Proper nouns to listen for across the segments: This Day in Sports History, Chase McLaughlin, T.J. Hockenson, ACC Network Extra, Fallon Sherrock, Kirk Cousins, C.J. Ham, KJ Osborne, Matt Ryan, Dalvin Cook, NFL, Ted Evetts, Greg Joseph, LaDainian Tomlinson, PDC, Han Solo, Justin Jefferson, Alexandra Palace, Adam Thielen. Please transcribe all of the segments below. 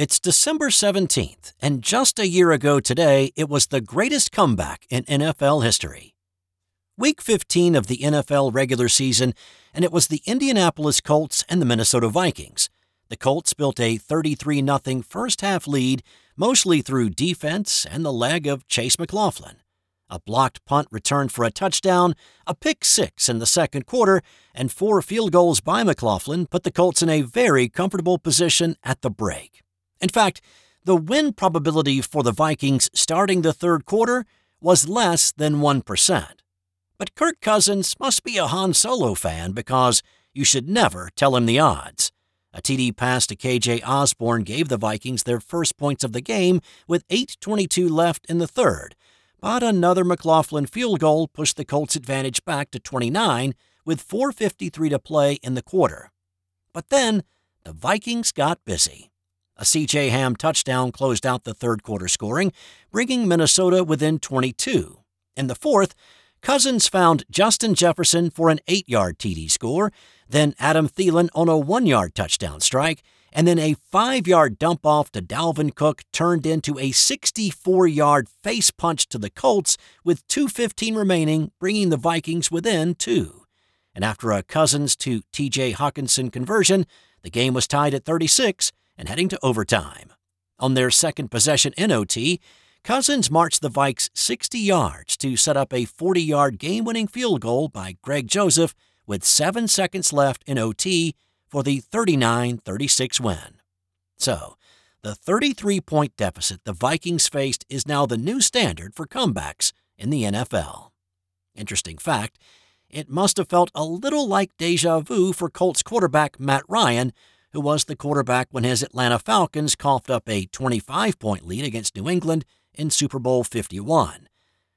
It's December 17th, and just a year ago today, it was the greatest comeback in NFL history. Week 15 of the NFL regular season, and it was the Indianapolis Colts and the Minnesota Vikings. The Colts built a 33-0 first-half lead, mostly through defense and the leg of Chase McLaughlin. A blocked punt returned for a touchdown, a pick six in the second quarter, and 4 field goals by McLaughlin put the Colts in a very comfortable position at the break. In fact, the win probability for the Vikings starting the third quarter was less than 1%. But Kirk Cousins must be a Han Solo fan because you should never tell him the odds. A TD pass to KJ Osborne gave the Vikings their first points of the game with 8:22 left in the third, but another McLaughlin field goal pushed the Colts' advantage back to 29 with 4:53 to play in the quarter. But then the Vikings got busy. A C.J. Ham touchdown closed out the third quarter scoring, bringing Minnesota within 22. In the fourth, Cousins found Justin Jefferson for an 8-yard TD score, then Adam Thielen on a 1-yard touchdown strike, and then a 5-yard dump-off to Dalvin Cook turned into a 64-yard face punch to the Colts with 2:15 remaining, bringing the Vikings within 2. And after a Cousins to T.J. Hockenson conversion, the game was tied at 36, and heading to overtime. On their second possession in OT, Cousins marched the Vikes 60 yards to set up a 40-yard game-winning field goal by Greg Joseph with 7 seconds left in OT for the 39-36 win. So, the 33-point deficit the Vikings faced is now the new standard for comebacks in the NFL. Interesting fact, it must have felt a little like deja vu for Colts quarterback Matt Ryan, who was the quarterback when his Atlanta Falcons coughed up a 25-point lead against New England in Super Bowl LI.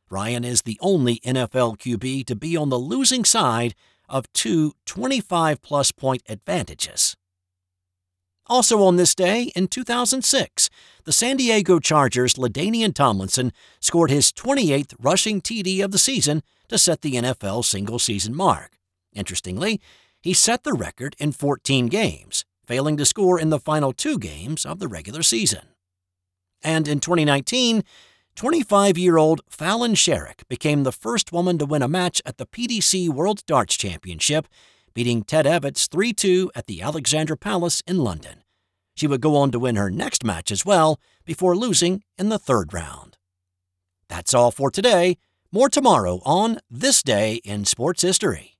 Ryan is the only NFL QB to be on the losing side of 2 25-plus point advantages. Also on this day, in 2006, the San Diego Chargers' LaDainian Tomlinson scored his 28th rushing TD of the season to set the NFL single-season mark. Interestingly, he set the record in 14 games, failing to score in the final 2 games of the regular season. And in 2019, 25-year-old Fallon Sherrock became the first woman to win a match at the PDC World Darts Championship, beating Ted Evetts 3-2 at the Alexandra Palace in London. She would go on to win her next match as well, before losing in the third round. That's all for today. More tomorrow on This Day in Sports History.